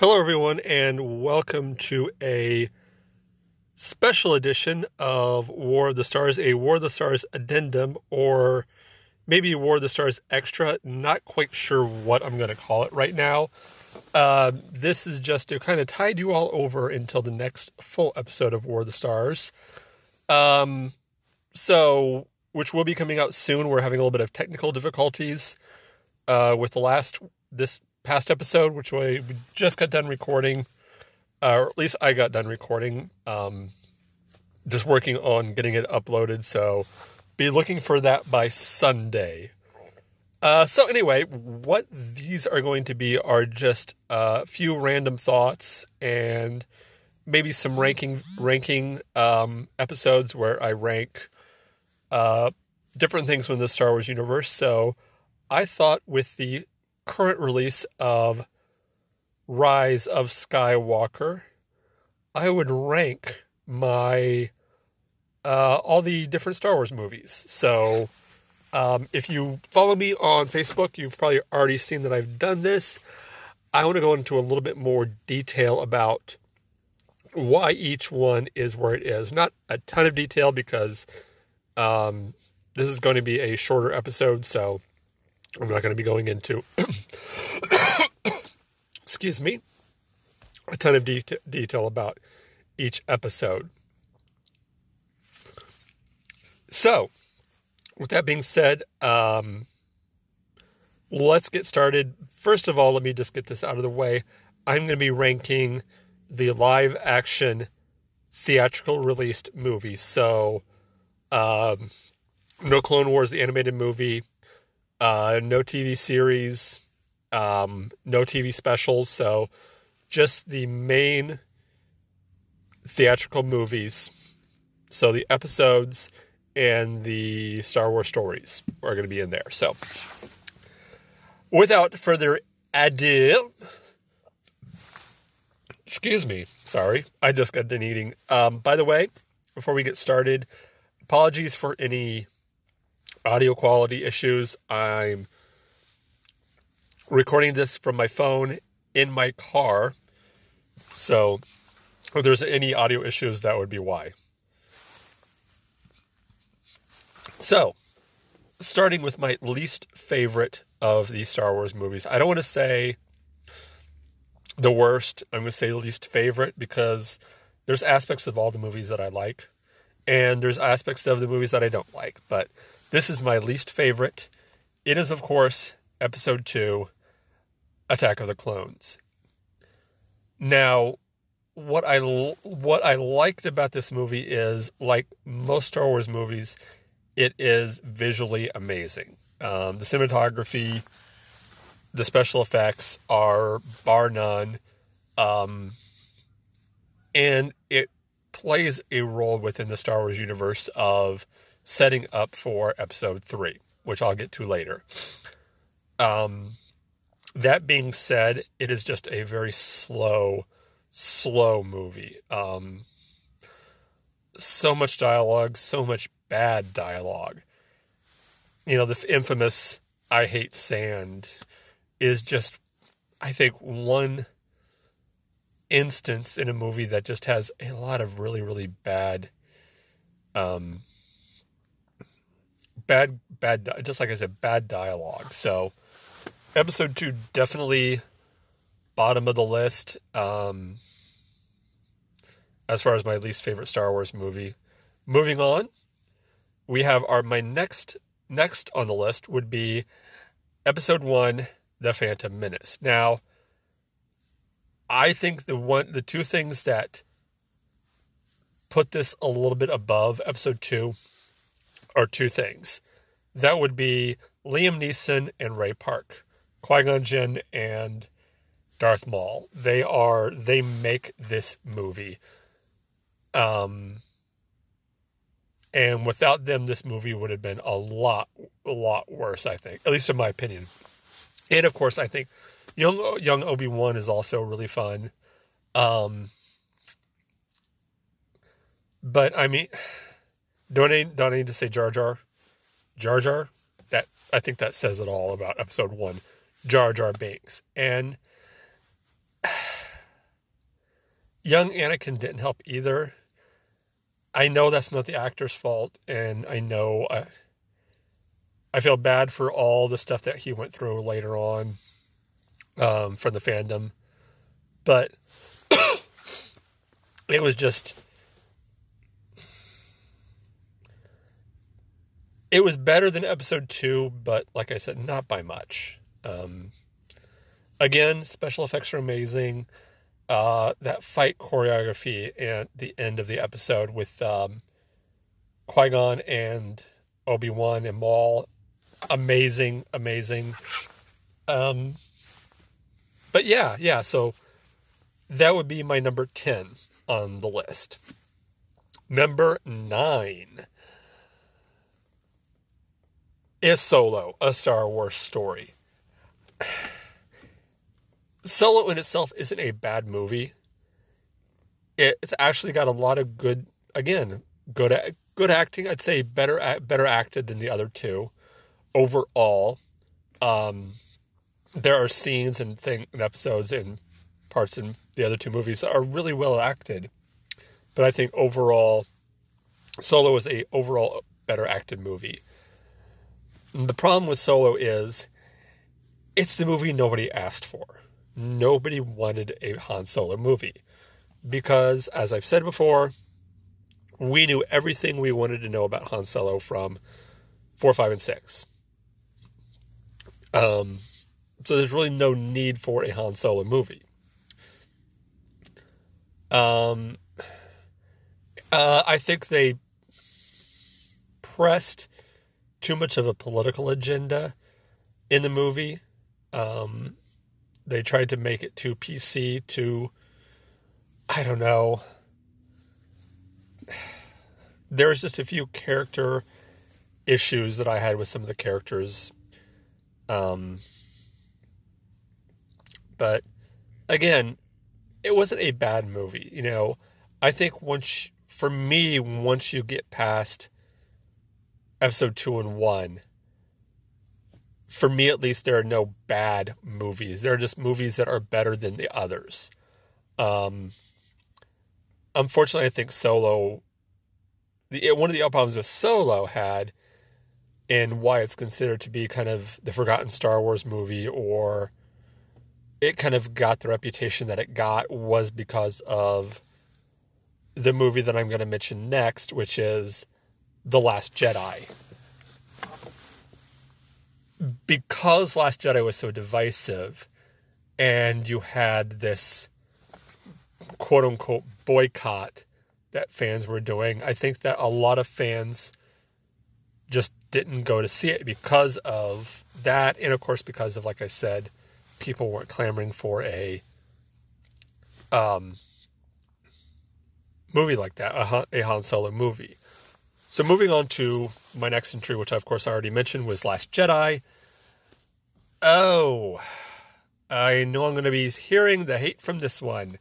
Hello everyone, and welcome to a special edition of War of the Stars, a War of the Stars addendum, or maybe War of the Stars extra. Not quite sure what I'm going to call it right now. This is just to kind of tide you all over until the next full episode of War of the Stars. Which will be coming out soon. We're having a little bit of technical difficulties with this past episode, which we just got done recording, or at least I got done recording, just working on getting it uploaded, so be looking for that by Sunday. Anyway, what these are going to be are just a few random thoughts and maybe some ranking episodes where I rank different things within the Star Wars universe. So I thought with the current release of Rise of Skywalker, I would rank my all the different Star Wars movies. So if you follow me on Facebook, you've probably already seen that I've done this. I want to go into a little bit more detail about why each one is where it is. Not a ton of detail because this is going to be a shorter episode, so I'm not going to be going into excuse me, a ton of detail about each episode. So, with that being said, let's get started. First of all, let me just get this out of the way. I'm going to be ranking the live-action theatrical released movies. So, no Clone Wars, the animated movie. No TV series, no TV specials, so just the main theatrical movies. So the episodes and the Star Wars stories are going to be in there. So without further ado, excuse me, sorry, I just got done eating. By the way, before we get started, apologies for any audio quality issues. I'm recording this from my phone in my car, so if there's any audio issues, that would be why. So, starting with my least favorite of the Star Wars movies. I don't want to say the worst. I'm going to say least favorite because there's aspects of all the movies that I like, and there's aspects of the movies that I don't like, but this is my least favorite. It is, of course, Episode 2, Attack of the Clones. Now, what I liked about this movie is, like most Star Wars movies, it is visually amazing. The cinematography, the special effects are bar none. And it plays a role within the Star Wars universe of setting up for Episode 3, which I'll get to later. That being said, it is just a very slow movie. So much dialogue, so much bad dialogue. You know, the infamous "I hate sand" is just, I think, one instance in a movie that just has a lot of really, really bad bad, just like I said, bad dialogue. So, Episode 2, definitely bottom of the list, as far as my least favorite Star Wars movie. Moving on, we have my next on the list would be Episode 1, The Phantom Menace. Now, I think the two things that put this a little bit above Episode 2 are two things. That would be Liam Neeson and Ray Park, Qui-Gon Jinn and Darth Maul. They make this movie. And without them, this movie would have been a lot worse, I think, at least in my opinion. And of course, I think young Obi-Wan is also really fun. But I mean, don't need to say Jar Jar. Jar Jar? I think that says it all about Episode 1. Jar Jar Binks. And young Anakin didn't help either. I know that's not the actor's fault, and I know I feel bad for all the stuff that he went through later on from the fandom. But it was just... It was better than Episode 2, but like I said, not by much. Again, special effects are amazing. That fight choreography at the end of the episode with Qui-Gon and Obi-Wan and Maul, amazing, amazing. But yeah, so that would be my number 10 on the list. Number 9 is Solo, a Star Wars story. Solo in itself isn't a bad movie. It's actually got a lot of good acting. I'd say better acted than the other two overall. There are scenes and episodes and parts in the other two movies that are really well acted. But I think overall, Solo is a overall better acted movie. The problem with Solo is it's the movie nobody asked for. Nobody wanted a Han Solo movie because, as I've said before, we knew everything we wanted to know about Han Solo from 4, 5, and 6. So there's really no need for a Han Solo movie. I think they pressed too much of a political agenda in the movie. They tried to make it too PC, too, I don't know. There's just a few character issues that I had with some of the characters. But again, it wasn't a bad movie. You know, I think once you get past Episode 2 and 1, for me at least, there are no bad movies. There are just movies that are better than the others. Unfortunately, I think Solo... one of the problems with Solo had, and why it's considered to be kind of the forgotten Star Wars movie, or it kind of got the reputation that it got, was because of the movie that I'm going to mention next, which is The Last Jedi. Because Last Jedi was so divisive, and you had this quote-unquote boycott that fans were doing, I think that a lot of fans just didn't go to see it because of that, and of course because of, like I said, people weren't clamoring for a movie like that, a Han Solo movie. So moving on to my next entry, which I, of course, already mentioned, was Last Jedi. Oh, I know I'm going to be hearing the hate from this one.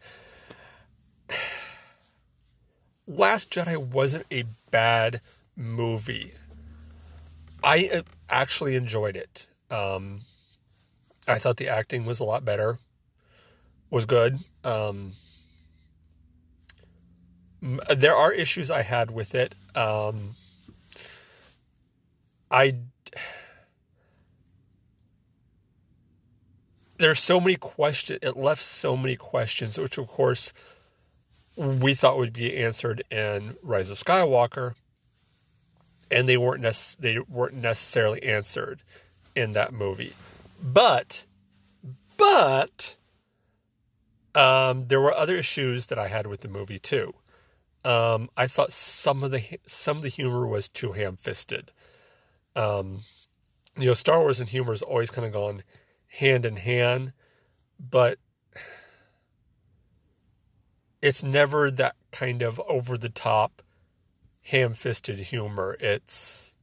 Last Jedi wasn't a bad movie. I actually enjoyed it. I thought the acting was a lot better, was good. There are issues I had with it. There's so many questions. It left so many questions, which of course we thought would be answered in Rise of Skywalker, and they weren't necessarily answered in that movie. But there were other issues that I had with the movie too. I thought some of the humor was too ham-fisted. You know, Star Wars and humor has always kind of gone hand in hand, but it's never that kind of over-the-top, ham-fisted humor. It's,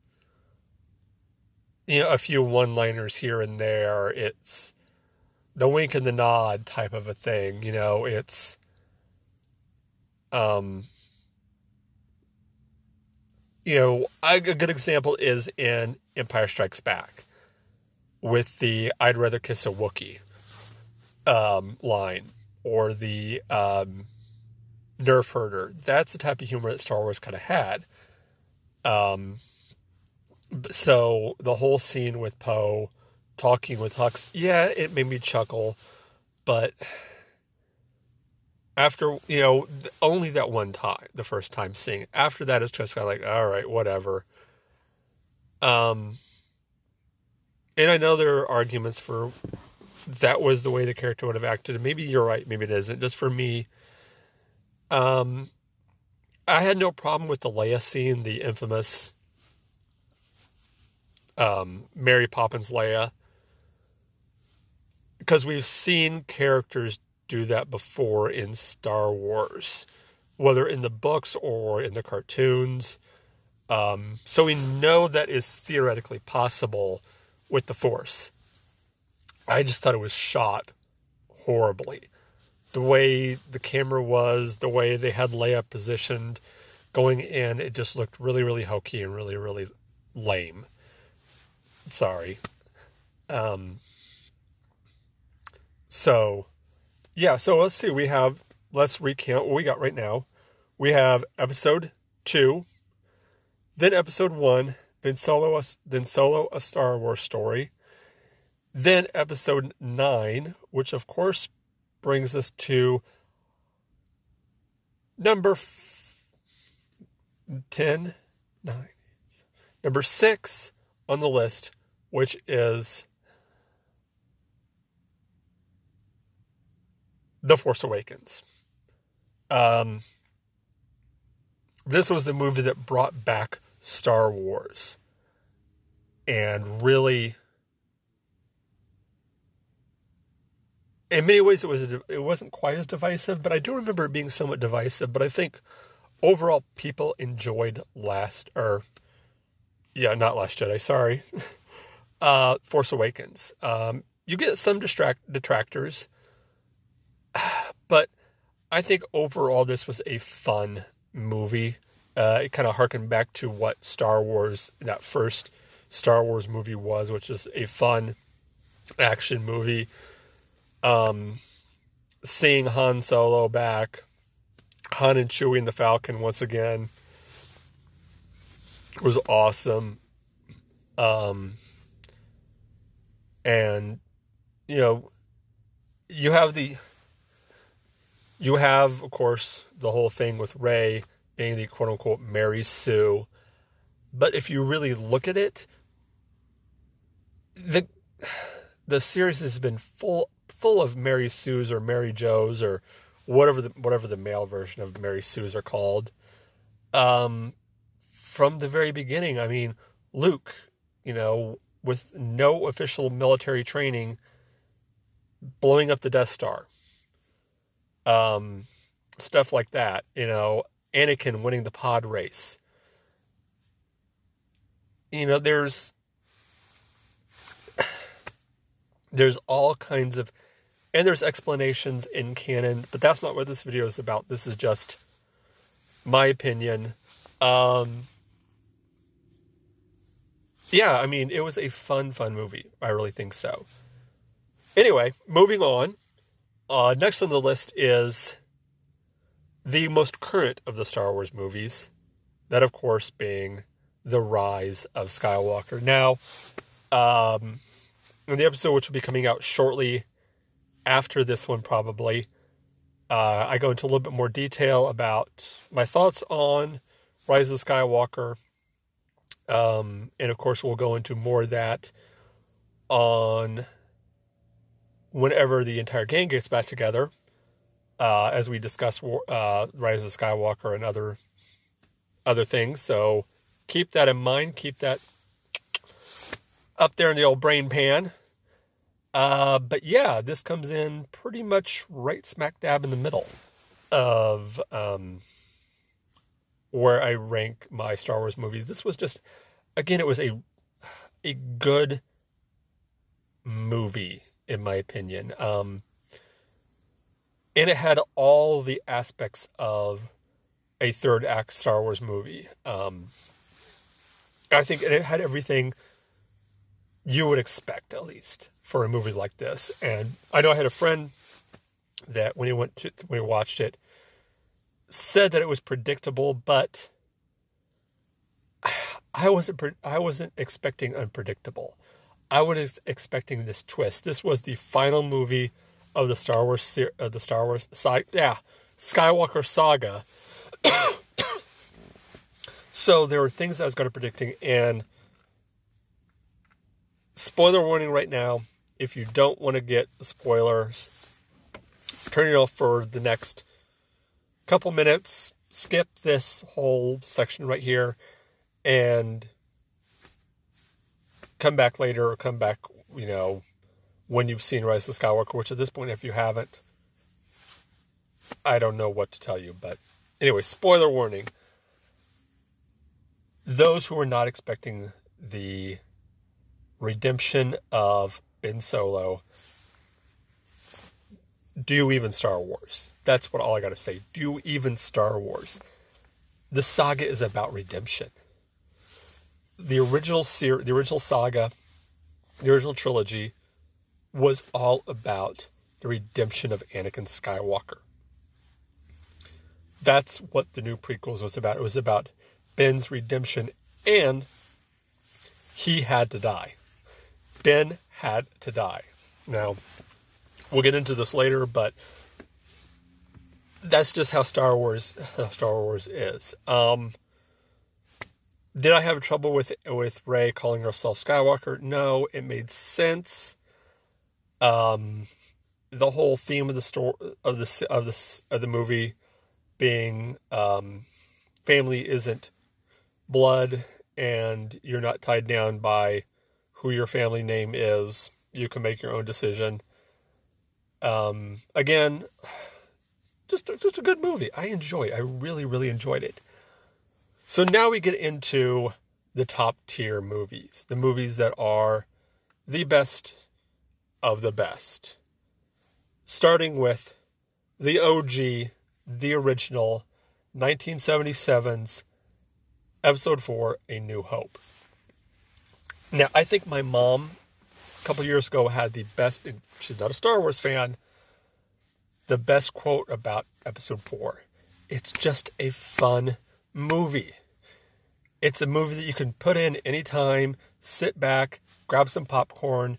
you know, a few one-liners here and there. It's the wink and the nod type of a thing. You know, it's... You know, a good example is in Empire Strikes Back with the "I'd rather kiss a Wookiee" line, or the nerf herder. That's the type of humor that Star Wars kind of had. So the whole scene with Poe talking with Hux, yeah, it made me chuckle, but after, you know, only that one time, the first time seeing it. After that, it's just kind of like, all right, whatever. And I know there are arguments for that was the way the character would have acted. Maybe you're right, maybe it isn't. Just for me, I had no problem with the Leia scene, the infamous Mary Poppins Leia, because we've seen characters do that before in Star Wars, whether in the books or in the cartoons. So we know that is theoretically possible with the Force. I just thought it was shot horribly. The way the camera was, the way they had Leia positioned going in, it just looked really, really hokey and really, really lame. Sorry. So let's see. Let's recount what we got right now. We have episode 2, then episode 1, then Solo, A Star Wars Story, then episode 9, which of course brings us to number 6 on the list, which is The Force Awakens. This was the movie that brought back Star Wars and really, in many ways, it wasn't quite as divisive, but I do remember it being somewhat divisive. But I think overall, people enjoyed Force Awakens. You get some detractors, but I think overall this was a fun movie. It kind of harkened back to what Star Wars, that first Star Wars movie was, which is a fun action movie. Seeing Han Solo back, Han and Chewie and the Falcon once again was awesome. And, you know, you have, of course, the whole thing with Rey being the quote-unquote Mary Sue. But if you really look at it, the series has been full of Mary Sues or Mary Joes or whatever the male version of Mary Sues are called. From the very beginning, I mean, Luke, you know, with no official military training, blowing up the Death Star. Stuff like that, you know, Anakin winning the pod race. You know, there's all kinds of, and there's explanations in canon, but that's not what this video is about. This is just my opinion. Yeah, I mean, it was a fun movie. I really think so. Anyway, moving on. Next on the list is the most current of the Star Wars movies. That, of course, being The Rise of Skywalker. Now, in the episode which will be coming out shortly after this one probably, I go into a little bit more detail about my thoughts on Rise of Skywalker. And, of course, we'll go into more of that on whenever the entire gang gets back together, as we discuss Rise of Skywalker and other things. So keep that in mind. Keep that up there in the old brain pan. But yeah, this comes in pretty much right smack dab in the middle of where I rank my Star Wars movies. This was just, again, it was a good movie, in my opinion. And it had all the aspects of a third act Star Wars movie. I think it had everything you would expect, at least, for a movie like this. And I know I had a friend that when he watched it, said that it was predictable, but I wasn't expecting unpredictable. I was expecting this twist. This was the final movie of the Star Wars Skywalker Saga. So there were things I was going to predict, and spoiler warning right now, if you don't want to get spoilers, turn it off for the next couple minutes, skip this whole section right here, and come back later, or come back, you know, when you've seen Rise of Skywalker, which at this point, if you haven't, I don't know what to tell you. But anyway, spoiler warning. Those who were not expecting the redemption of Ben Solo, do you even Star Wars? That's what all I gotta say. Do you even Star Wars? The saga is about redemption. The original saga, the original trilogy, was all about the redemption of Anakin Skywalker. That's what the new prequels was about. It was about Ben's redemption, and he had to die. Ben had to die. Now, we'll get into this later, but that's just how Star Wars is. Did I have trouble with Rey calling herself Skywalker? No, it made sense. The whole theme of the story of the movie being family isn't blood, and you're not tied down by who your family name is. You can make your own decision. Again, just a good movie. I enjoyed it. I really, really enjoyed it. So now we get into the top tier movies. The movies that are the best of the best. Starting with the OG, the original, 1977's Episode 4, A New Hope. Now, I think my mom, a couple years ago, had the best, she's not a Star Wars fan, the best quote about Episode 4. It's just a fun movie. It's a movie that you can put in anytime, sit back, grab some popcorn,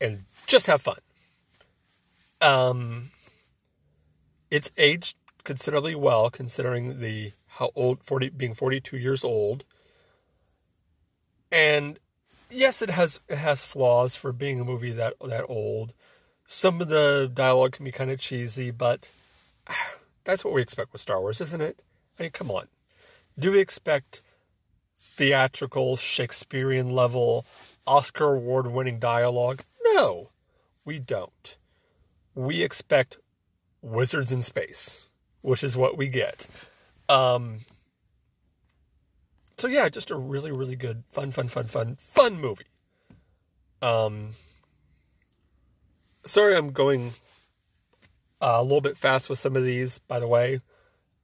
and just have fun. It's aged considerably well, considering being 42 years old. And yes, it has flaws for being a movie that old. Some of the dialogue can be kind of cheesy, but that's what we expect with Star Wars, isn't it? I mean, come on. Do we expect theatrical, Shakespearean level, Oscar award-winning dialogue? No, we don't. We expect wizards in space, which is what we get. So yeah, just a really, really good, fun movie. Sorry, I'm going a little bit fast with some of these, by the way.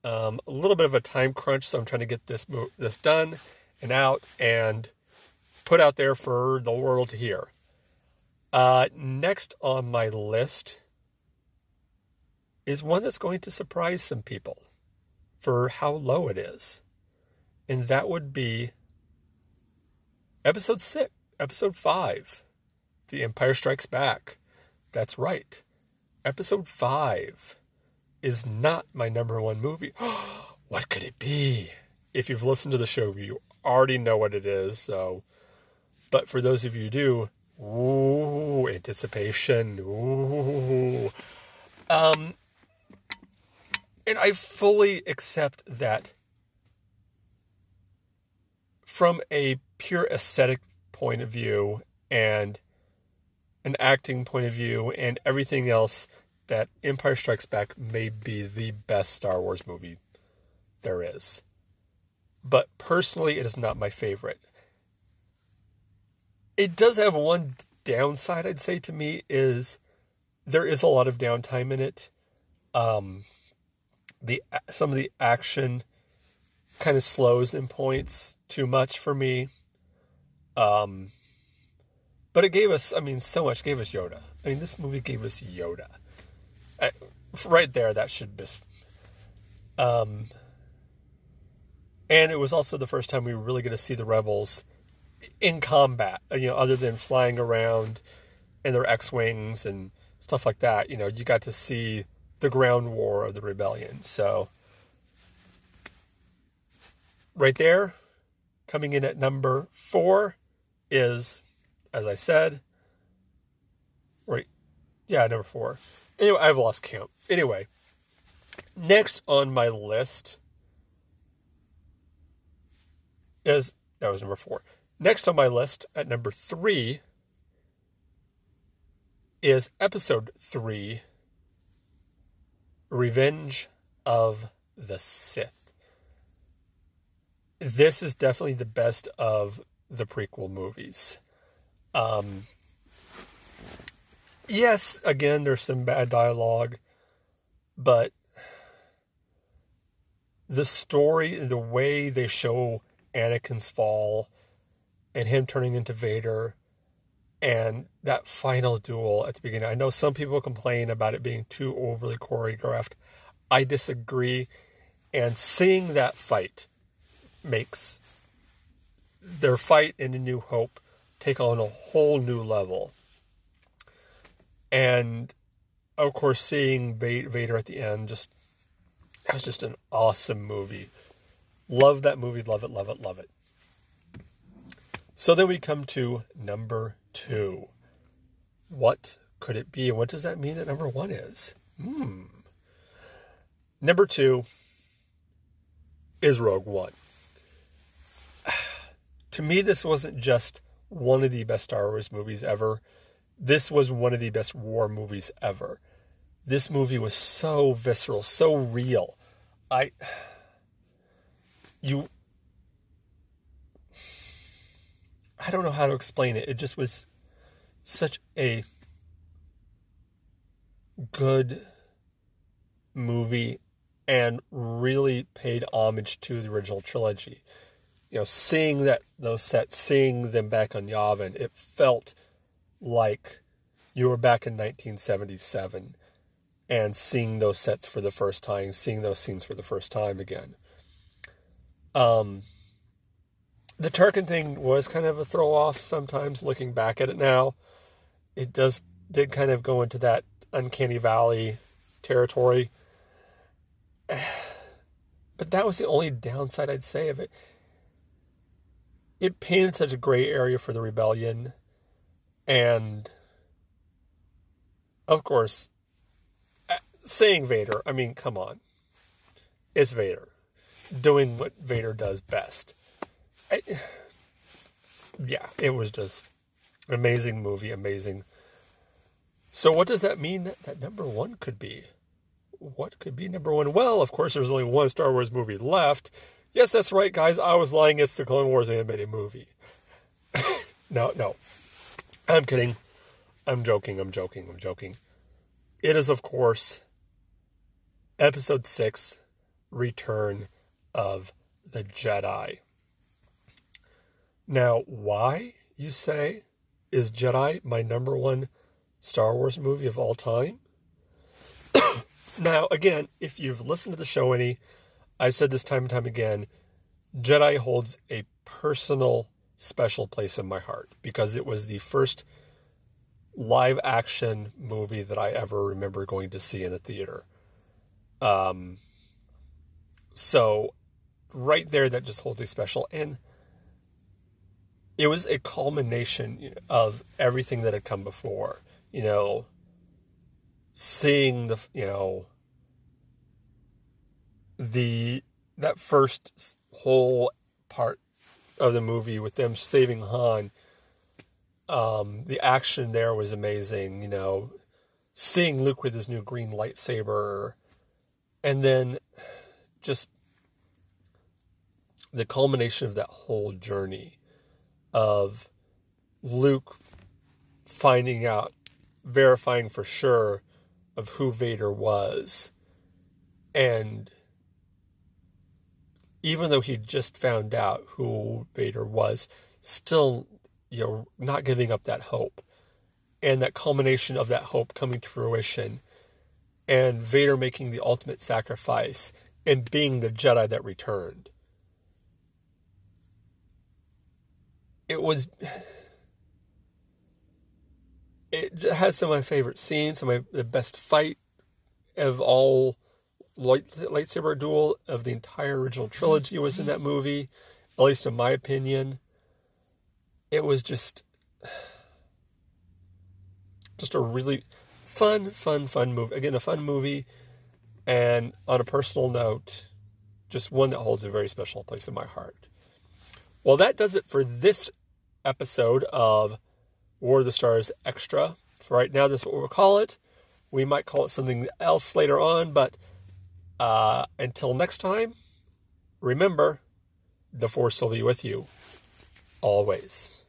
A little bit of a time crunch, so I'm trying to get this done and out and put out there for the world to hear. Next on my list is one that's going to surprise some people for how low it is. And that would be Episode 5, The Empire Strikes Back. That's right. Episode 5 is not my number one movie. What could it be? If you've listened to the show, you already know what it is. So, but for those of you who do, ooh, anticipation. Ooh. And I fully accept that from a pure aesthetic point of view and an acting point of view and everything else, that Empire Strikes Back may be the best Star Wars movie there is. But personally, it is not my favorite. It does have one downside, I'd say, to me, is there is a lot of downtime in it. Some of the action kind of slows in points too much for me. But it gave us, so much. Gave us Yoda. This movie gave us Yoda. Right there, that should be... And it was also the first time we were really going to see the Rebels in combat, you know, other than flying around in their X-Wings and stuff like that. You know, you got to see the ground war of the rebellion. So right there, coming in at number 4 is, as I said, right, yeah, number 4. Anyway, I've lost count. Anyway, next on my list is, that was number 4. Next on my list at number 3 is episode 3, Revenge of the Sith. This is definitely the best of the prequel movies. Yes, again, there's some bad dialogue, but the story, the way they show Anakin's fall and him turning into Vader and that final duel at the beginning. I know some people complain about it being too overly choreographed. I disagree. And seeing that fight makes their fight in A New Hope take on a whole new level. And of course, seeing Vader at the end, just, that was just an awesome movie. Love that movie. Love it, love it, love it. So then we come to number 2. What could it be? What does that mean that number 1 is? Number 2 is Rogue One. To me, this wasn't just one of the best Star Wars movies ever. This was one of the best war movies ever. This movie was so visceral, so real. I don't know how to explain it. It just was such a good movie and really paid homage to the original trilogy. You know, seeing that, those sets, seeing them back on Yavin, it felt like you were back in 1977 and seeing those sets for the first time, seeing those scenes for the first time again. The Tarkin thing was kind of a throw off sometimes. Looking back at it now, it did kind of go into that uncanny valley territory. But that was the only downside I'd say of it. It painted such a gray area for the rebellion. And of course, saying Vader, I mean, come on. It's Vader doing what Vader does best. Yeah, it was just an amazing movie, amazing. So what does that mean that number 1 could be? What could be number 1? Well, of course, there's only one Star Wars movie left. Yes, that's right, guys. I was lying. It's the Clone Wars animated movie. No. I'm kidding. I'm joking. It is, of course, Episode 6, Return of the Jedi. Now, why, you say, is Jedi my number 1 Star Wars movie of all time? Now, again, if you've listened to the show any, I've said this time and time again, Jedi holds a personal, special place in my heart because it was the first live-action movie that I ever remember going to see in a theater. So, right there, that just holds a special... And it was a culmination of everything that had come before, you know, seeing the, you know, the, that first whole part of the movie with them saving Han, the action there was amazing, you know, seeing Luke with his new green lightsaber, and then just the culmination of that whole journey of Luke finding out, verifying for sure of who Vader was. And even though he just found out who Vader was, still, you know, not giving up that hope. And that culmination of that hope coming to fruition. And Vader making the ultimate sacrifice. and being the Jedi that returned. It had some of my favorite scenes, the best fight of all lightsaber duel of the entire original trilogy was in that movie, at least in my opinion. It was just a really fun movie. Again, a fun movie, and on a personal note, just one that holds a very special place in my heart. Well, that does it for this episode of War of the Stars Extra. For right now, that's what we'll call it. We might call it something else later on, but until next time, remember, the Force will be with you always.